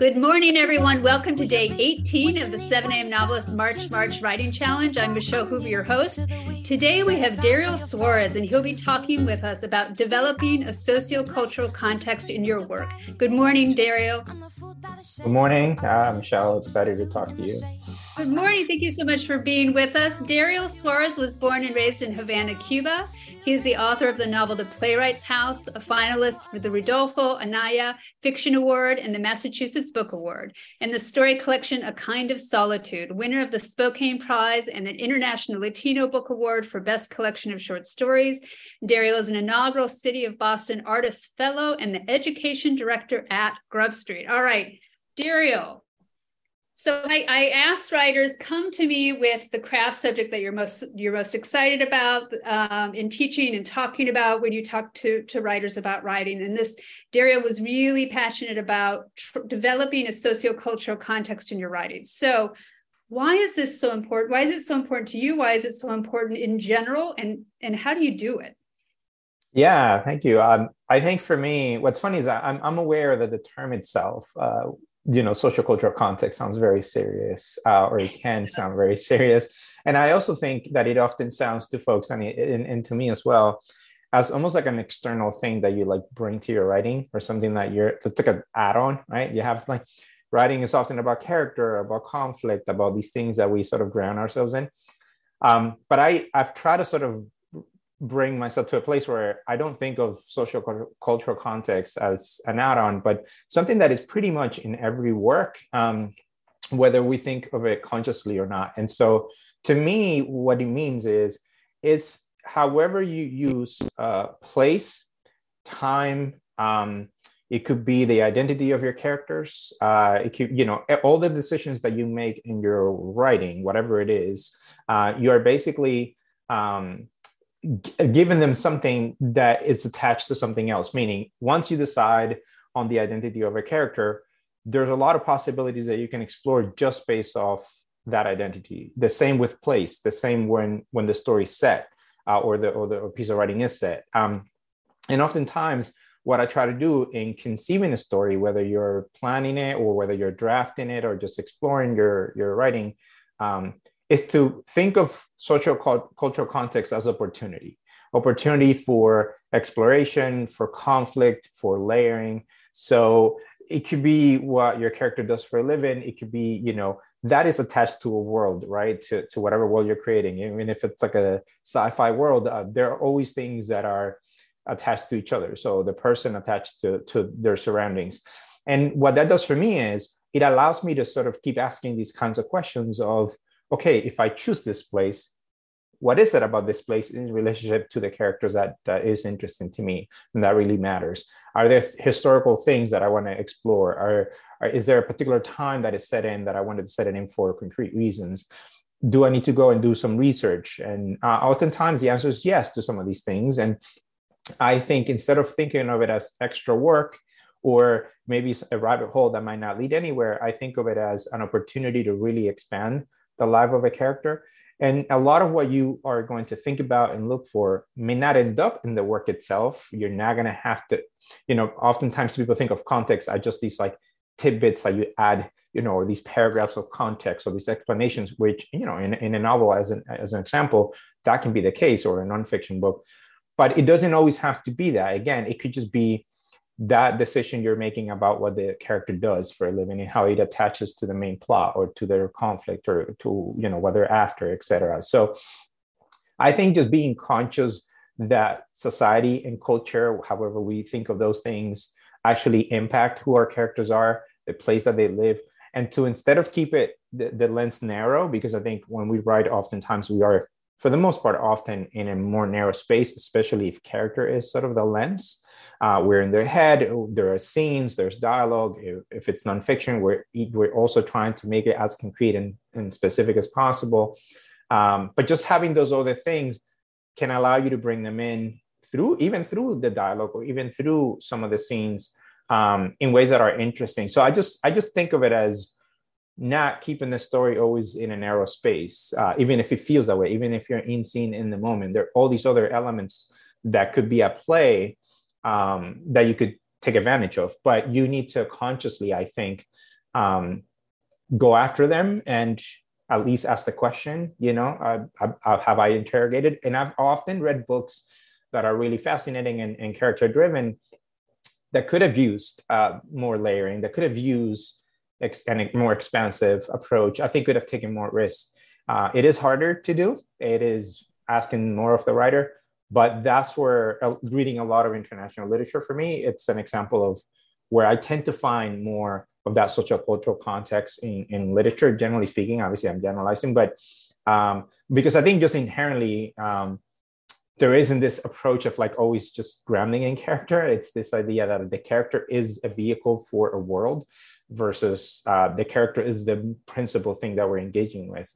Good morning, everyone. Welcome to day 18 of the 7 AM Novelist March Writing Challenge. I'm Michelle Hoover, your host. Today we have Dariel Suarez, and he'll be talking with us about developing a sociocultural context in your work. Good morning, Dariel. Good morning, Michelle. Excited to talk to you. Good morning. Thank you so much for being with us. Dariel Suarez was born and raised in Havana, Cuba. He is the author of the novel The Playwright's House, a finalist for the Rudolfo Anaya Fiction Award and the Massachusetts Book Award, and the story collection A Kind of Solitude, winner of the Spokane Prize and an International Latino Book Award for Best Collection of Short Stories. Dariel is an inaugural City of Boston Artist Fellow and the Education Director at Grub Street. All right, Dariel. So I asked writers, come to me with the craft subject that you're most excited about in teaching and talking about when you talk to writers about writing. And this, Dariel was really passionate about developing a sociocultural context in your writing. So why is this so important? Why is it so important to you? Why is it so important in general? And how do you do it? Yeah, thank you. I think for me, what's funny is I'm aware that the term itself, sociocultural context sounds very serious, or it can sound very serious. And I also think that it often sounds to folks, and to me as well, as almost like an external thing that you like bring to your writing or something that's like an add-on, right? You have like, writing is often about character, about conflict, about these things that we sort of ground ourselves in. But I've tried to sort of bring myself to a place where I don't think of social cultural context as an add-on, but something that is pretty much in every work, whether we think of it consciously or not. And so to me, what it means is however you use place, time, it could be the identity of your characters, it could, all the decisions that you make in your writing, whatever it is, you are basically giving them something that is attached to something else. Meaning, once you decide on the identity of a character, there's a lot of possibilities that you can explore just based off that identity. The same with place, the same when the story's set or piece of writing is set. And oftentimes what I try to do in conceiving a story, whether you're planning it or whether you're drafting it or just exploring your writing, is to think of social cultural context as opportunity for exploration, for conflict, for layering. So it could be what your character does for a living. It could be, that is attached to a world, right? To whatever world you're creating. I mean, if it's like a sci-fi world, there are always things that are attached to each other. So the person attached to their surroundings. And what that does for me is it allows me to sort of keep asking these kinds of questions of, okay, if I choose this place, what is it about this place in relationship to the characters that is interesting to me and that really matters? Are there historical things that I want to explore? Is there a particular time that is set in that I wanted to set it in for concrete reasons? Do I need to go and do some research? And oftentimes the answer is yes to some of these things. And I think instead of thinking of it as extra work, or maybe a rabbit hole that might not lead anywhere, I think of it as an opportunity to really expand the life of a character. And a lot of what you are going to think about and look for may not end up in the work itself. You're not going to have to, oftentimes people think of context as just these like tidbits that you add, or these paragraphs of context or these explanations, which, in a novel as an example, that can be the case, or a nonfiction book. But it doesn't always have to be that. Again, it could just be that decision you're making about what the character does for a living and how it attaches to the main plot or to their conflict or to, what they're after, et cetera. So I think just being conscious that society and culture, however we think of those things, actually impact who our characters are, the place that they live, and to instead of keep it the lens narrow, because I think when we write, oftentimes we are, for the most part, often in a more narrow space, especially if character is sort of the lens. We're in their head, there are scenes, there's dialogue. If it's nonfiction, we're also trying to make it as concrete and specific as possible. But just having those other things can allow you to bring them in through the dialogue or even through some of the scenes in ways that are interesting. So I just think of it as not keeping the story always in a narrow space, even if it feels that way, even if you're in scene in the moment, there are all these other elements that could be at play that you could take advantage of, but you need to consciously, I think, go after them and at least ask the question, you know, have I interrogated? And I've often read books that are really fascinating and character driven that could have used more layering, that could have used a more expansive approach. I think could have taken more risks. It is harder to do. It is asking more of the writer, but that's where reading a lot of international literature for me, it's an example of where I tend to find more of that sociocultural context in literature, generally speaking. Obviously I'm generalizing, but because I think just inherently there isn't this approach of like always just grounding in character. It's this idea that the character is a vehicle for a world versus the character is the principal thing that we're engaging with.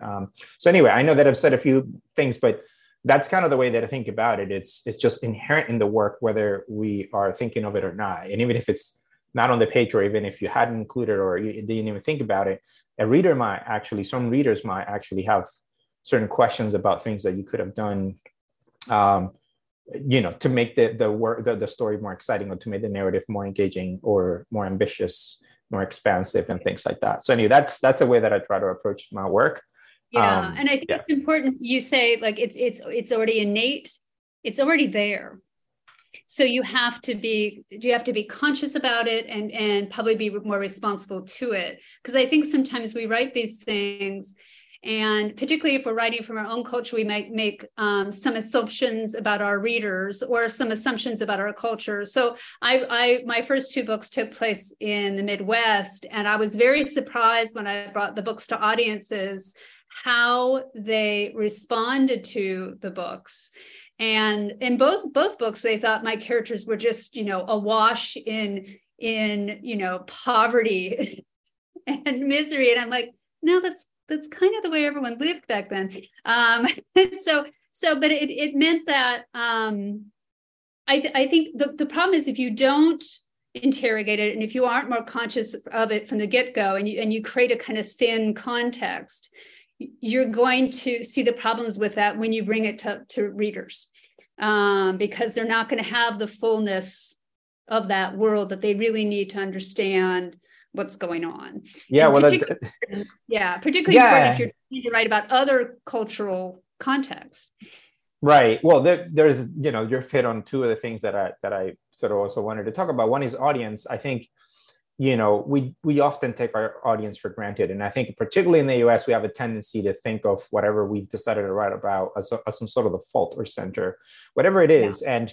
So anyway, I know that I've said a few things, but that's kind of the way that I think about it. It's just inherent in the work, whether we are thinking of it or not. And even if it's not on the page, or even if you hadn't included or you didn't even think about it, some readers might actually have certain questions about things that you could have done, you know, to make the story more exciting, or to make the narrative more engaging or more ambitious, more expansive, and things like that. So anyway, that's a way that I try to approach my work. Yeah, and I think it's important you say like it's already innate, it's already there. So you have to be conscious about it and probably be more responsible to it. Because I think sometimes we write these things, and particularly if we're writing from our own culture, we might make some assumptions about our readers or some assumptions about our culture. So my first two books took place in the Midwest, and I was very surprised when I brought the books to audiences how they responded to the books. And in both books, they thought my characters were just, you know, awash in you know, poverty and misery. And I'm like, no, that's kind of the way everyone lived back then. So, but it meant that I think the problem is if you don't interrogate it and if you aren't more conscious of it from the get-go and you create a kind of thin context, you're going to see the problems with that when you bring it to readers, because they're not going to have the fullness of that world that they really need to understand what's going on. Yeah, and well, particularly if you're trying to write about other cultural contexts. Right. Well, there's, you know, you're hit on two of the things that I sort of also wanted to talk about. One is audience. I think, you know, we often take our audience for granted. And I think particularly in the US, we have a tendency to think of whatever we've decided to write about as some sort of the fault or center, whatever it is. Yeah.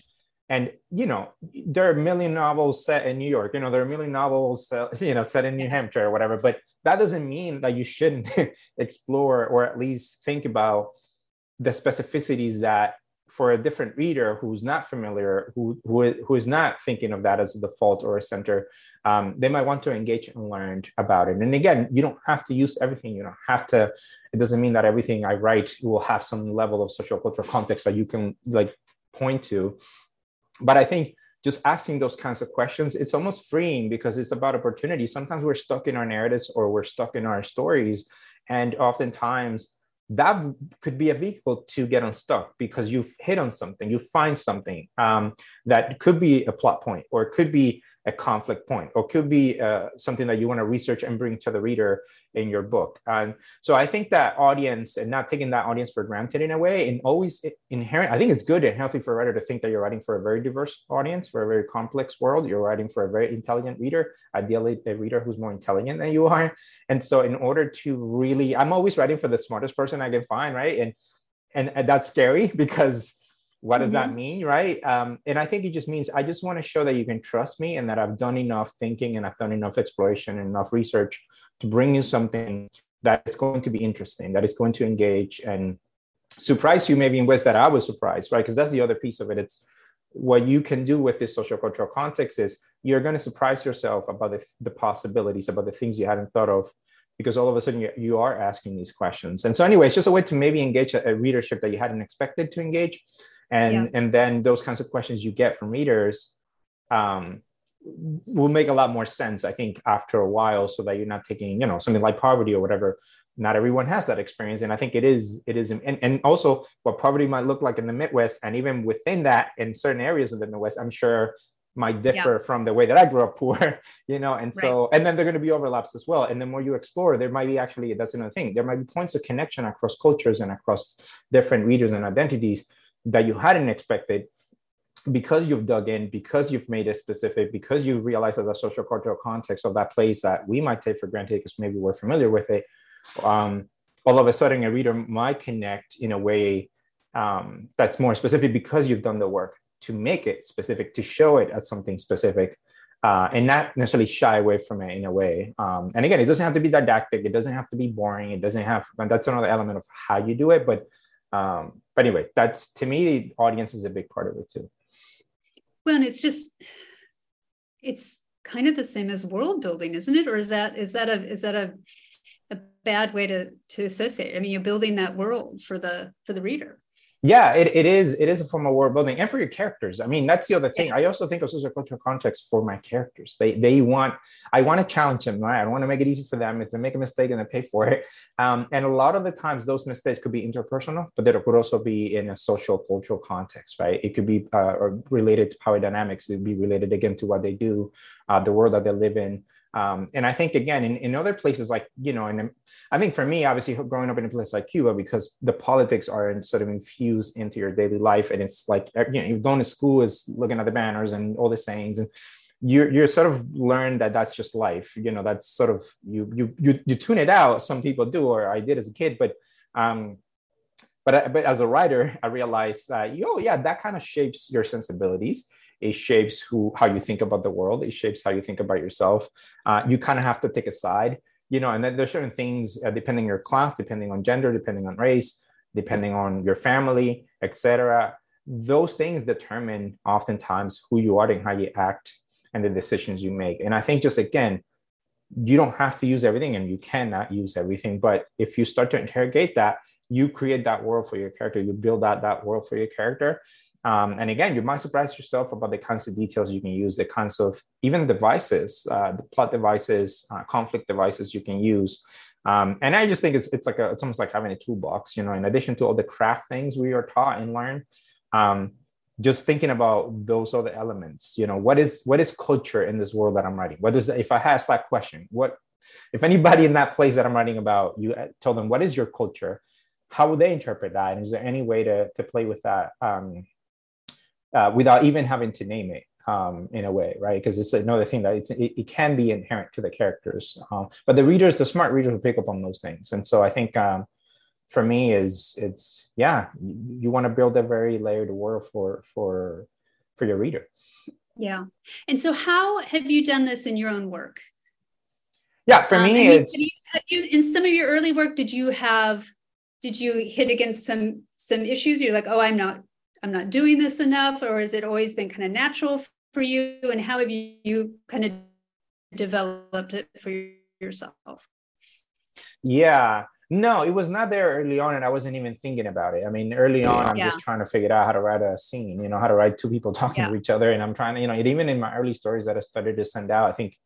And, you know, there are a million novels set in New York, you know, there are a million novels, you know, set in New Hampshire or whatever, but that doesn't mean that you shouldn't explore or at least think about the specificities that for a different reader who's not familiar, who is not thinking of that as a default or a center, they might want to engage and learn about it. And again, you don't have to use everything. You don't have to, it doesn't mean that everything I write will have some level of sociocultural context that you can like point to. But I think just asking those kinds of questions, it's almost freeing because it's about opportunity. Sometimes we're stuck in our narratives or we're stuck in our stories. And oftentimes that could be a vehicle to get unstuck because you've hit on something, you find something that could be a plot point or it could be a conflict point or could be something that you want to research and bring to the reader in your book. And so I think that audience and not taking that audience for granted in a way and always inherent, I think it's good and healthy for a writer to think that you're writing for a very diverse audience, for a very complex world. You're writing for a very intelligent reader, ideally a reader who's more intelligent than you are. And so in order to really, I'm always writing for the smartest person I can find, right? And that's scary because what does that mean, right? And I think it just means I just want to show that you can trust me and that I've done enough thinking and I've done enough exploration and enough research to bring you something that is going to be interesting, that is going to engage and surprise you maybe in ways that I was surprised, right? Because that's the other piece of it. It's what you can do with this sociocultural context is you're going to surprise yourself about the possibilities, about the things you hadn't thought of, because all of a sudden you are asking these questions. And so anyway, it's just a way to maybe engage a readership that you hadn't expected to engage. And then those kinds of questions you get from readers will make a lot more sense, I think, after a while, so that you're not taking, you know, something like poverty or whatever. Not everyone has that experience. And I think it is. And also what poverty might look like in the Midwest, and even within that in certain areas of the Midwest, I'm sure might differ from the way that I grew up poor, you know, and so, and then they're going to be overlaps as well. And the more you explore, there might be actually, that's another thing, there might be points of connection across cultures and across different readers and identities that you hadn't expected, because you've dug in, because you've made it specific, because you've realized that the social cultural context of that place that we might take for granted because maybe we're familiar with it, all of a sudden a reader might connect in a way that's more specific because you've done the work to make it specific, to show it as something specific, and not necessarily shy away from it in a way. And again, it doesn't have to be didactic. It doesn't have to be boring. It doesn't have, and that's another element of how you do it. But anyway, that's, to me, the audience is a big part of it too. Well, and it's just, it's kind of the same as world building, isn't it? Or is that a bad way to associate it? I mean, you're building that world for the reader. Yeah, it is a form of world building, and for your characters. I mean, that's the other thing. I also think of sociocultural context for my characters. I want to challenge them, right? I want to make it easy for them. If they make a mistake, and they pay for it. And a lot of the times those mistakes could be interpersonal, but they could also be in a social cultural context, right? It could be related to power dynamics. It'd be related again to what they do, the world that they live in. And I think, again, in other places, like, you know, and I think for me, obviously, growing up in a place like Cuba, because the politics are sort of infused into your daily life. And it's like, you know, you've gone to school is looking at the banners and all the sayings, and you're sort of learn that that's just life. You know, that's sort of, you tune it out. Some people do, or I did as a kid, but as a writer, I realized, that kind of shapes your sensibilities. It shapes how you think about the world. It shapes how you think about yourself. You kind of have to take a side, you know, and then there's certain things, depending on your class, depending on gender, depending on race, depending on your family, etc. Those things determine oftentimes who you are and how you act and the decisions you make. And I think just, again, you don't have to use everything, and you cannot use everything. But if you start to interrogate that, you create that world for your character. You build out that world for your character. And again, you might surprise yourself about the kinds of details you can use, the kinds of even devices, the plot devices, conflict devices you can use. And I just think it's almost like having a toolbox, you know, in addition to all the craft things we are taught and learn, just thinking about those other elements, you know, what is culture in this world that I'm writing? What is that? If I ask that question, if anybody in that place that I'm writing about, you tell them, what is your culture? How would they interpret that? And is there any way to play with that? Without even having to name it in a way, right? Because it's another thing that it can be inherent to the characters. But the smart readers will pick up on those things. And so I think for me you want to build a very layered world for your reader. Yeah. And so how have you done this in your own work? Yeah, for me, it's... Have you, in some of your early work, did you hit against some issues? You're like, oh, I'm not doing this enough, or has it always been kind of natural for you? And how have you kind of developed it for yourself? Yeah, no, it was not there early on, and I wasn't even thinking about it. I mean, early on, I'm just trying to figure out how to write a scene, you know, how to write two people talking to each other. And I'm trying to, you know, even in my early stories that I started to send out, I think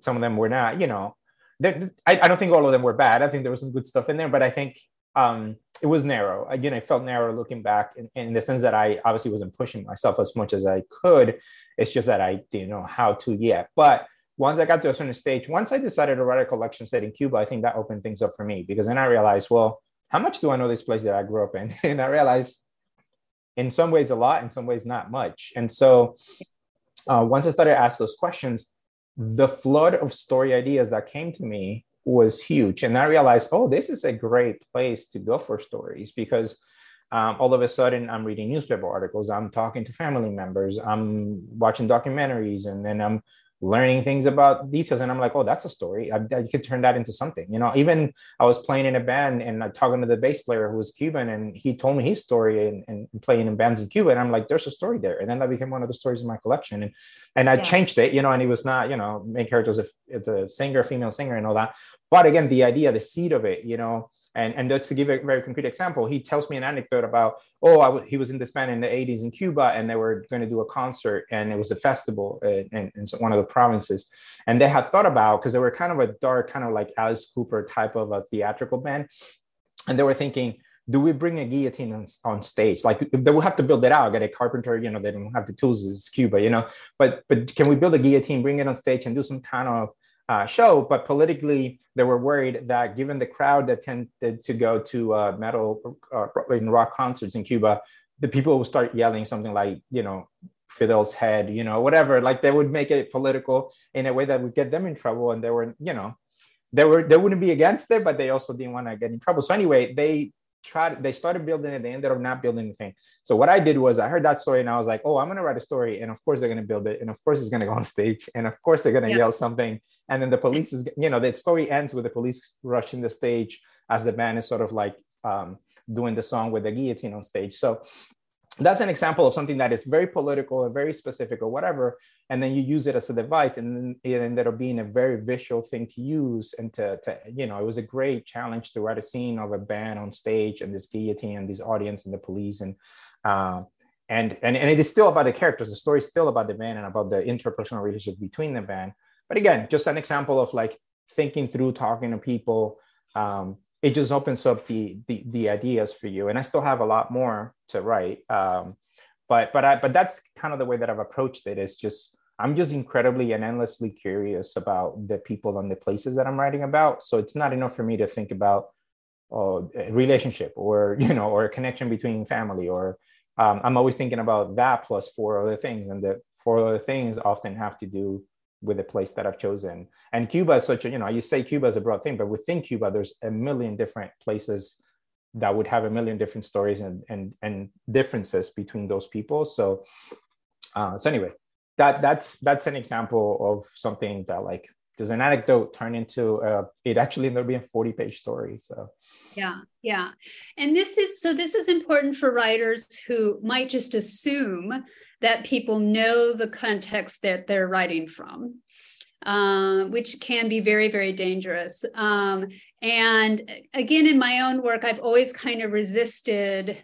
some of them were not, you know, I don't think all of them were bad. I think there was some good stuff in there, but I think, it was narrow. Again, it felt narrow looking back in the sense that I obviously wasn't pushing myself as much as I could. It's just that I didn't know how to yet. But once I got to a certain stage, once I decided to write a collection set in Cuba, I think that opened things up for me, because then I realized, well, how much do I know this place that I grew up in? And I realized in some ways a lot, in some ways not much. And so once I started to ask those questions, the flood of story ideas that came to me was huge. And I realized, oh, this is a great place to go for stories, because all of a sudden I'm reading newspaper articles, I'm talking to family members, I'm watching documentaries, and then I'm learning things about details. And I'm like, oh, that's a story. You could turn that into something. You know, even I was playing in a band and I'm talking to the bass player who was Cuban, and he told me his story and playing in bands in Cuba. And I'm like, there's a story there. And then that became one of the stories in my collection. And I changed it, you know, and it was not, you know, main characters, it's a singer, female singer and all that. But again, the idea, the seed of it, you know, and just to give a very concrete example, he tells me an anecdote about, he was in this band in the 80s in Cuba, and they were going to do a concert, and it was a festival in one of the provinces. And they had thought about, because they were kind of a dark, kind of like Alice Cooper type of a theatrical band. And they were thinking, do we bring a guillotine on stage? Like, they will have to build it out, get a carpenter, you know, they don't have the tools, it's Cuba, you know, but can we build a guillotine, bring it on stage and do some kind of show? But politically, they were worried that given the crowd that tended to go to metal and rock concerts in Cuba, the people would start yelling something like, you know, Fidel's head, you know, whatever, like they would make it political in a way that would get them in trouble. And they were, you know, they wouldn't be against it, but they also didn't want to get in trouble. So anyway, they started building it, they ended up not building the thing. So what I did was I heard that story and I was like, oh, I'm going to write a story. And of course they're going to build it. And of course it's going to go on stage. And of course they're going to yell something. And then the police is, you know, the story ends with the police rushing the stage as the band is sort of like doing the song with the guillotine on stage. So that's an example of something that is very political or very specific or whatever, and then you use it as a device, and then it ended up being a very visual thing to use. And to you know, it was a great challenge to write a scene of a band on stage and this guillotine and this audience and the police, and it is still about the characters. The story is still about the band and about the interpersonal relationship between the band. But again, just an example of like thinking through, talking to people. It just opens up the ideas for you. And I still have a lot more to write. But that's kind of the way that I've approached it. It's just, I'm just incredibly and endlessly curious about the people and the places that I'm writing about. So it's not enough for me to think about a relationship or, you know, or a connection between family, or I'm always thinking about that plus four other things. And the four other things often have to do with the place that I've chosen. And Cuba is such a, you know, you say Cuba is a broad thing, but within Cuba, there's a million different places that would have a million different stories and differences between those people. So, so anyway, that's an example of something that, like, does an anecdote turn into it actually ended up being a 40-page story. So yeah. And this is important for writers who might just assume that people know the context that they're writing from, which can be very, very dangerous. And again, in my own work, I've always kind of resisted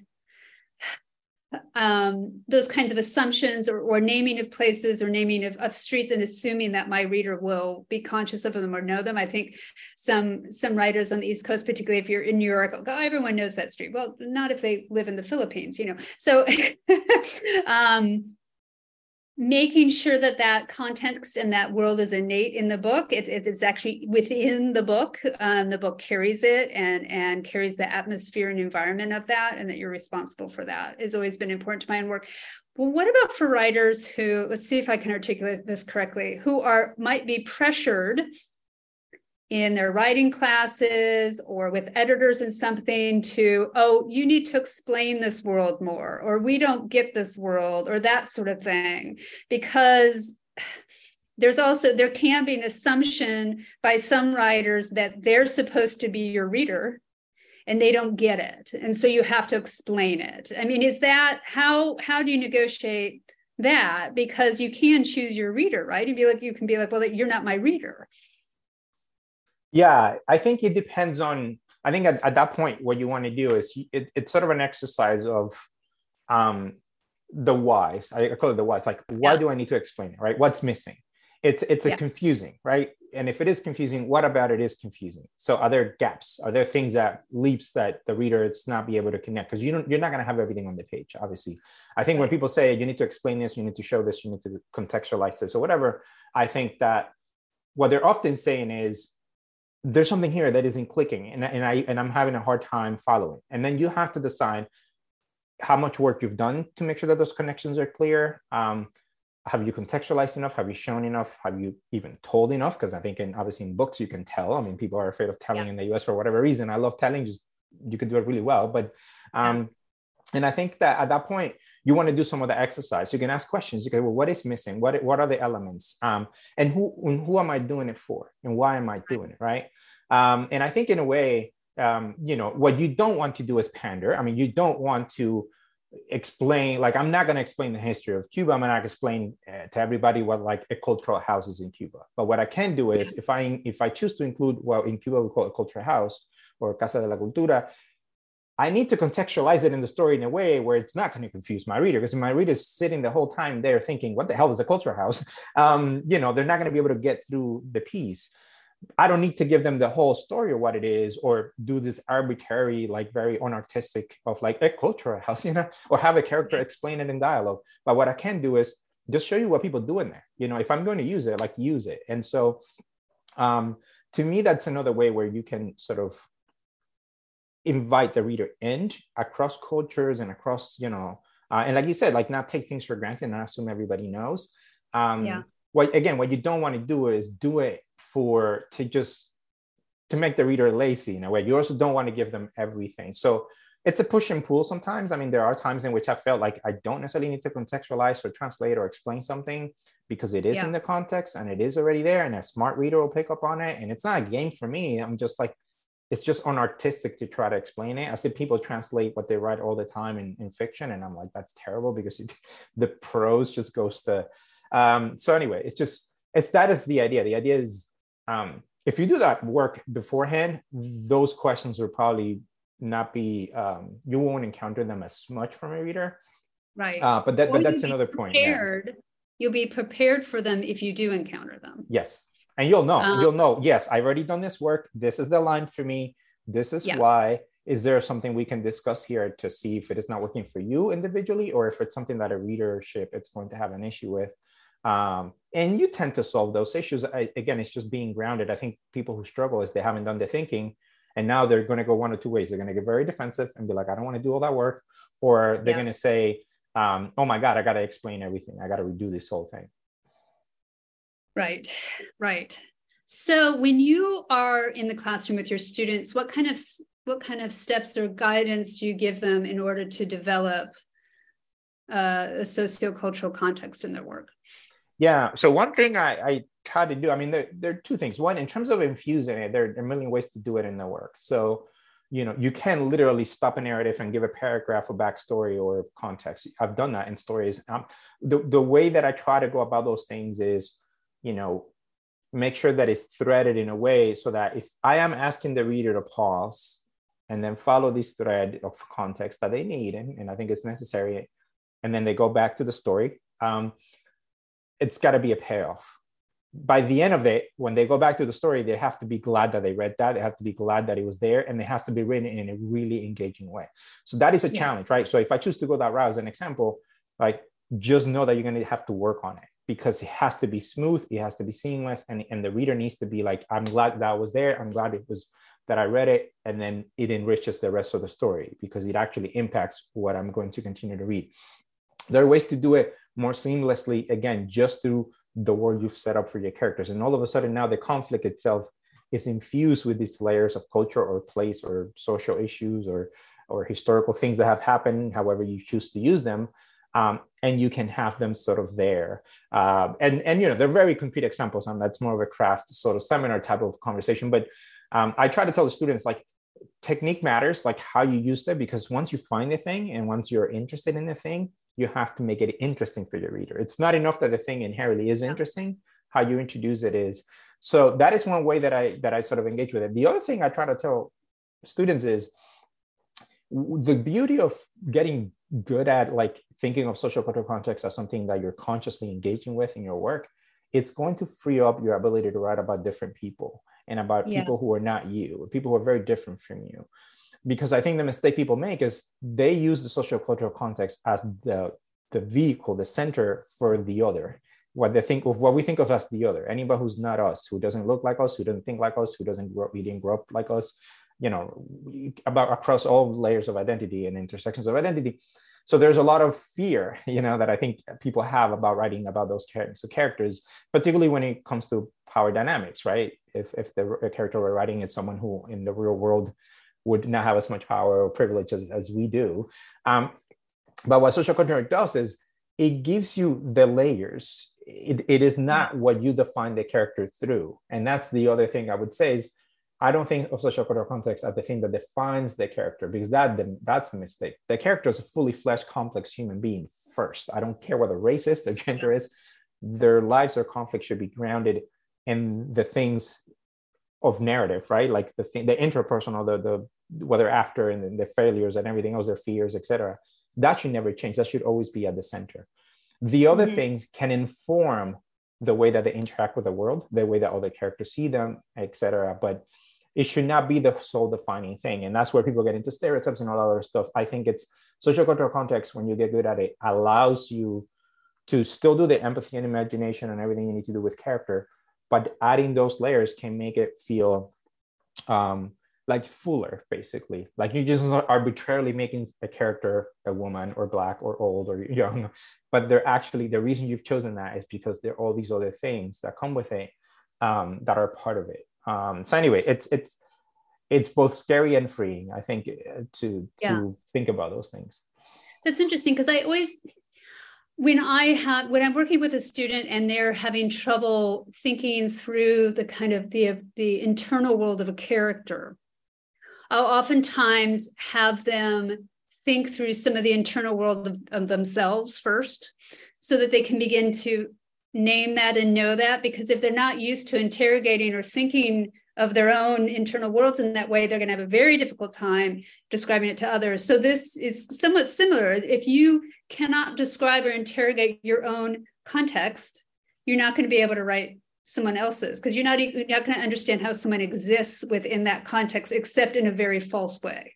those kinds of assumptions or naming of places or naming of streets and assuming that my reader will be conscious of them or know them. I think some writers on the East Coast, particularly if you're in New York, go, everyone knows that street. Well, not if they live in the Philippines, you know. So making sure that context and that world is innate in the book. It's actually within the book. The book carries it and carries the atmosphere and environment of that, and that you're responsible for that has always been important to my own work. Well, what about for writers who, let's see if I can articulate this correctly, who might be pressured in their writing classes or with editors and something to, oh, you need to explain this world more, or we don't get this world, or that sort of thing, because there can be an assumption by some writers that they're supposed to be your reader and they don't get it. And so you have to explain it. I mean, is that, how do you negotiate that? Because you can choose your reader, right? And you can be like, well, you're not my reader. Yeah, I think it depends on, I think at that point, what you want to do is it's sort of an exercise of the whys. I call it the whys. Like, why do I need to explain it, right? What's missing? It's a confusing, right? And if it is confusing, what about it is confusing? So are there gaps? Are there things that leaps that the reader is not be able to connect? Because you're not going to have everything on the page, obviously. I think when people say, you need to explain this, you need to show this, you need to contextualize this or whatever, I think that what they're often saying is, there's something here that isn't clicking and I'm having a hard time following. And then you have to decide how much work you've done to make sure that those connections are clear. Have you contextualized enough? Have you shown enough? Have you even told enough? Because I think obviously in books, you can tell. I mean, people are afraid of telling in the US for whatever reason. I love telling, just you can do it really well. But, and I think that at that point, you want to do some of the exercise. You can ask questions. You can, well, what is missing? What are the elements? And who am I doing it for? And why am I doing it, right? And I think in a way, you know, what you don't want to do is pander. I mean, you don't want to explain, like, I'm not going to explain the history of Cuba. I'm not going to explain to everybody what, like, a cultural house is in Cuba. But what I can do is, if I choose to include, well, in Cuba, we call it a cultural house or Casa de la Cultura, I need to contextualize it in the story in a way where it's not going to confuse my reader, because my reader is sitting the whole time there thinking, what the hell is a cultural house? You know, they're not going to be able to get through the piece. I don't need to give them the whole story of what it is, or do this arbitrary, like very unartistic of like a cultural house, you know, or have a character explain it in dialogue. But what I can do is just show you what people do in there. You know, if I'm going to use it, like use it. And so to me, that's another way where you can sort of invite the reader in across cultures and across, you know, and like you said, like not take things for granted and not assume everybody knows. Yeah. Well, again, what you don't want to do is do it to make the reader lazy in a way. You also don't want to give them everything. So it's a push and pull sometimes. I mean, there are times in which I felt like I don't necessarily need to contextualize or translate or explain something because it is in the context and it is already there, and a smart reader will pick up on it. And it's not a game for me. I'm just like, it's just unartistic to try to explain it. I see people translate what they write all the time in fiction, and I'm like, that's terrible because the prose just goes to. So anyway, that is the idea. The idea is if you do that work beforehand, those questions will probably not be, you won't encounter them as much from a reader. Right. But that's another point. Yeah. You'll be prepared for them if you do encounter them. Yes. And you'll know, yes, I've already done this work. This is the line for me. This is why. Is there something we can discuss here to see if it is not working for you individually, or if it's something that a readership is going to have an issue with? And you tend to solve those issues. Again, it's just being grounded. I think people who struggle is they haven't done the thinking, and now they're going to go one or two ways. They're going to get very defensive and be like, I don't want to do all that work. Or they're going to say, oh my God, I got to explain everything. I got to redo this whole thing. Right, right. So when you are in the classroom with your students, what kind of steps or guidance do you give them in order to develop a sociocultural context in their work? Yeah. So one thing I try to do, I mean, there are two things. One, in terms of infusing it, there are a million ways to do it in the work. So, you know, you can literally stop a narrative and give a paragraph or backstory or context. I've done that in stories. The way that I try to go about those things is, you know, make sure that it's threaded in a way so that if I am asking the reader to pause and then follow this thread of context that they need, and I think it's necessary, and then they go back to the story, it's got to be a payoff. By the end of it, when they go back to the story, they have to be glad that they read that. They have to be glad that it was there, and it has to be written in a really engaging way. So that is a challenge, right? So if I choose to go that route as an example, like just know that you're going to have to work on it because it has to be smooth. It has to be seamless. And the reader needs to be like, I'm glad that was there. I'm glad it was that I read it. And then it enriches the rest of the story because it actually impacts what I'm going to continue to read. There are ways to do it more seamlessly, again, just through the world you've set up for your characters. And all of a sudden now the conflict itself is infused with these layers of culture or place or social issues or historical things that have happened, however you choose to use them. And you can have them sort of there. And you know, they're very concrete examples, and that's more of a craft sort of seminar type of conversation. But I try to tell the students, like, technique matters, like how you use it, because once you find the thing and once you're interested in the thing, you have to make it interesting for your reader. It's not enough that the thing inherently is interesting. How you introduce it is. So that is one way that I sort of engage with it. The other thing I try to tell students is the beauty of getting good at like thinking of social cultural context as something that you're consciously engaging with in your work. It's going to free up your ability to write about different people and about people who are not you, people who are very different from you. Because I think the mistake people make is they use the sociocultural context as the vehicle, the center for the other, what we think of as the other, anybody who's not us, who doesn't look like us, who doesn't think like us, we didn't grow up like us, you know, about across all layers of identity and intersections of identity. So there's a lot of fear, you know, that I think people have about writing about those characters, particularly when it comes to power dynamics, right? If the character we're writing is someone who in the real world would not have as much power or privilege as we do. But what social contract does is it gives you the layers. It is not what you define the character through. And that's the other thing I would say is, I don't think of social cultural context as the thing that defines the character, because that's the mistake. The character is a fully fleshed, complex human being first. I don't care what their race is, their gender is, their lives or conflict should be grounded in the things of narrative, right? Like the interpersonal, the what they're after and their failures and everything else, their fears, etc. That should never change. That should always be at the center. The other things can inform the way that they interact with the world, the way that other characters see them, etc. But it should not be the sole defining thing. And that's where people get into stereotypes and all that other stuff. I think it's sociocultural context, when you get good at it, allows you to still do the empathy and imagination and everything you need to do with character, but adding those layers can make it feel like fuller, basically. Like you just not arbitrarily making a character a woman or black or old or young, but they're actually, the reason you've chosen that is because there are all these other things that come with it that are part of it. So anyway, it's both scary and freeing, I think, to think about those things. That's interesting, because I always, when I'm working with a student and they're having trouble thinking through the kind of the internal world of a character, I'll oftentimes have them think through some of the internal world of themselves first, so that they can begin to name that and know that, because if they're not used to interrogating or thinking of their own internal worlds in that way, they're going to have a very difficult time describing it to others. So this is somewhat similar. If you cannot describe or interrogate your own context, you're not going to be able to write someone else's, because you're not going to understand how someone exists within that context, except in a very false way.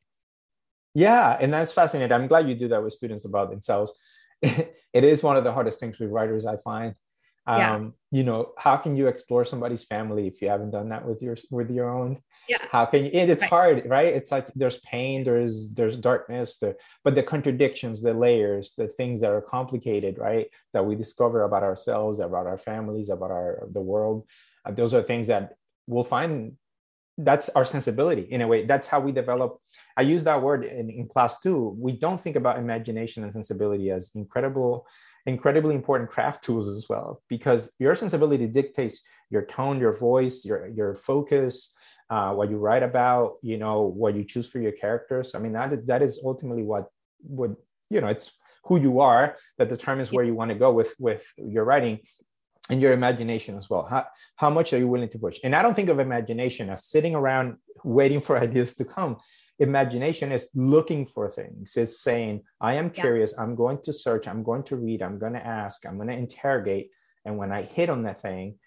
Yeah, and that's fascinating. I'm glad you do that with students about themselves. It is one of the hardest things with writers, I find. Yeah. You know, how can you explore somebody's family if you haven't done that with your own? Yeah. How can you, it's hard, right? It's like there's pain, there's darkness, but the contradictions, the layers, the things that are complicated, right? That we discover about ourselves, about our families, about the world. Those are things that we'll find, that's our sensibility in a way. That's how we develop. I use that word in class too. We don't think about imagination and sensibility as incredibly important craft tools as well, because your sensibility dictates your tone, your voice, your focus, what you write about, you know, what you choose for your characters. I mean, that is ultimately what would, you know, it's who you are that determines where you want to go with your writing and your imagination as well. How much are you willing to push? And I don't think of imagination as sitting around waiting for ideas to come. Imagination is looking for things. It's saying, I am curious, I'm going to search, I'm going to read, I'm going to ask, I'm going to interrogate. And when I hit on that thing,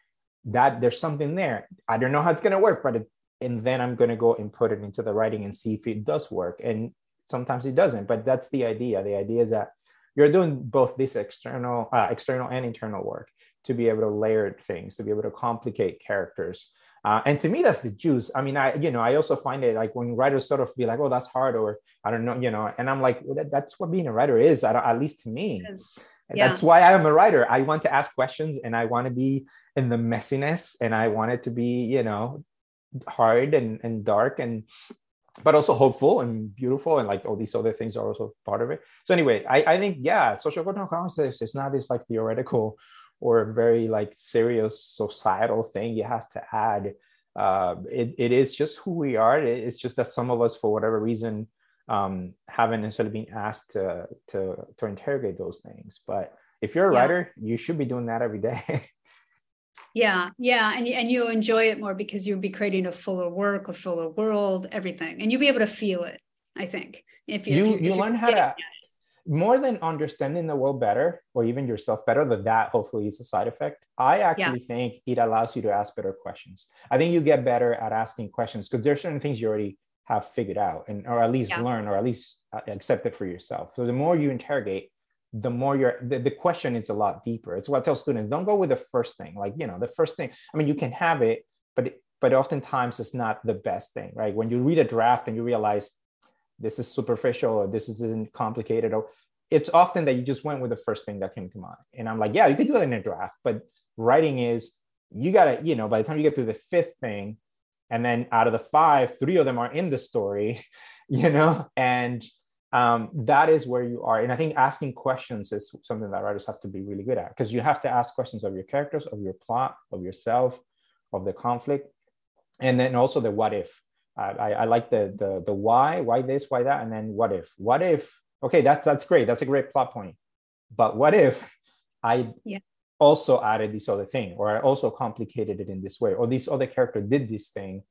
that there's something there. I don't know how it's going to work, but and then I'm going to go and put it into the writing and see if it does work. And sometimes it doesn't, but that's the idea. The idea is that you're doing both this external and internal work to be able to layer things, to be able to complicate characters. And to me, that's the juice. I mean, I also find it like when writers sort of be like, oh, that's hard, or I don't know, you know, and I'm like, well, that's what being a writer is, at least to me. Yeah. That's why I am a writer. I want to ask questions and I want to be in the messiness and I want it to be, you know, hard and dark but also hopeful and beautiful, and like all these other things are also part of it. So anyway, I think, yeah, sociocultural context is not this like theoretical or very like serious societal thing you have to add. It is just who we are. It's just that some of us, for whatever reason, haven't necessarily been asked to interrogate those things. But if you're a writer, you should be doing that every day. Yeah. And you'll enjoy it more because you'll be creating a fuller work, a fuller world, everything. And you'll be able to feel it, I think. If you learn how to... More than understanding the world better or even yourself better, that hopefully is a side effect. I actually think it allows you to ask better questions. I think you get better at asking questions because there are certain things you already have figured out or at least learn or at least accept it for yourself. So the more you interrogate, the more the question is a lot deeper. It's what I tell students, don't go with the first thing. Like, you know, the first thing, I mean, you can have it, but oftentimes it's not the best thing, right? When you read a draft and you realize, this is superficial, or this isn't complicated, or it's often that you just went with the first thing that came to mind. And I'm like, yeah, you could do that in a draft, but writing is, you gotta, you know, by the time you get through the fifth thing, and then out of the five, three of them are in the story, you know, and that is where you are. And I think asking questions is something that writers have to be really good at, because you have to ask questions of your characters, of your plot, of yourself, of the conflict, and then also the what if. I like the why this, why that, and then what if, okay, that's great. That's a great plot point. But what if I also added this other thing, or I also complicated it in this way, or this other character did this thing.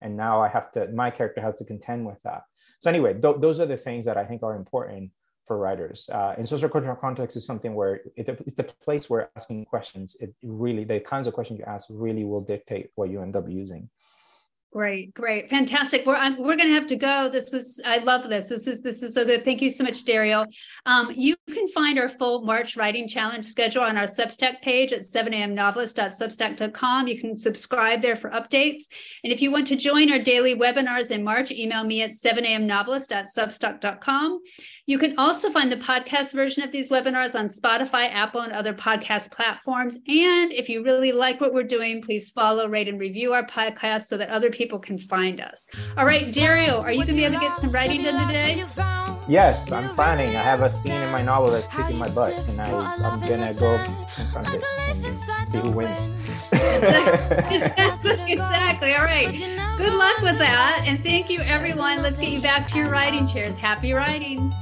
And now my character has to contend with that. So anyway, those are the things that I think are important for writers. And sociocultural context is something where it's the place where asking questions, it really, the kinds of questions you ask really will dictate what you end up using. Great, great, fantastic. We're going to have to go. This was, I love this. This is so good. Thank you so much, Dariel. You can find our full March Writing Challenge schedule on our Substack page at 7amnovelist.substack.com. You can subscribe there for updates. And if you want to join our daily webinars in March, email me at 7amnovelist.substack.com. You can also find the podcast version of these webinars on Spotify, Apple, and other podcast platforms. And if you really like what we're doing, please follow, rate, and review our podcast so that other people can find us. All right, Dariel, are you going to be able to get some writing done today? Yes, I'm planning. I have a scene in my novel that's kicking my butt, and I'm going to go confront it and see who wins. Exactly. All right. Good luck with that, and thank you, everyone. Let's get you back to your writing chairs. Happy writing.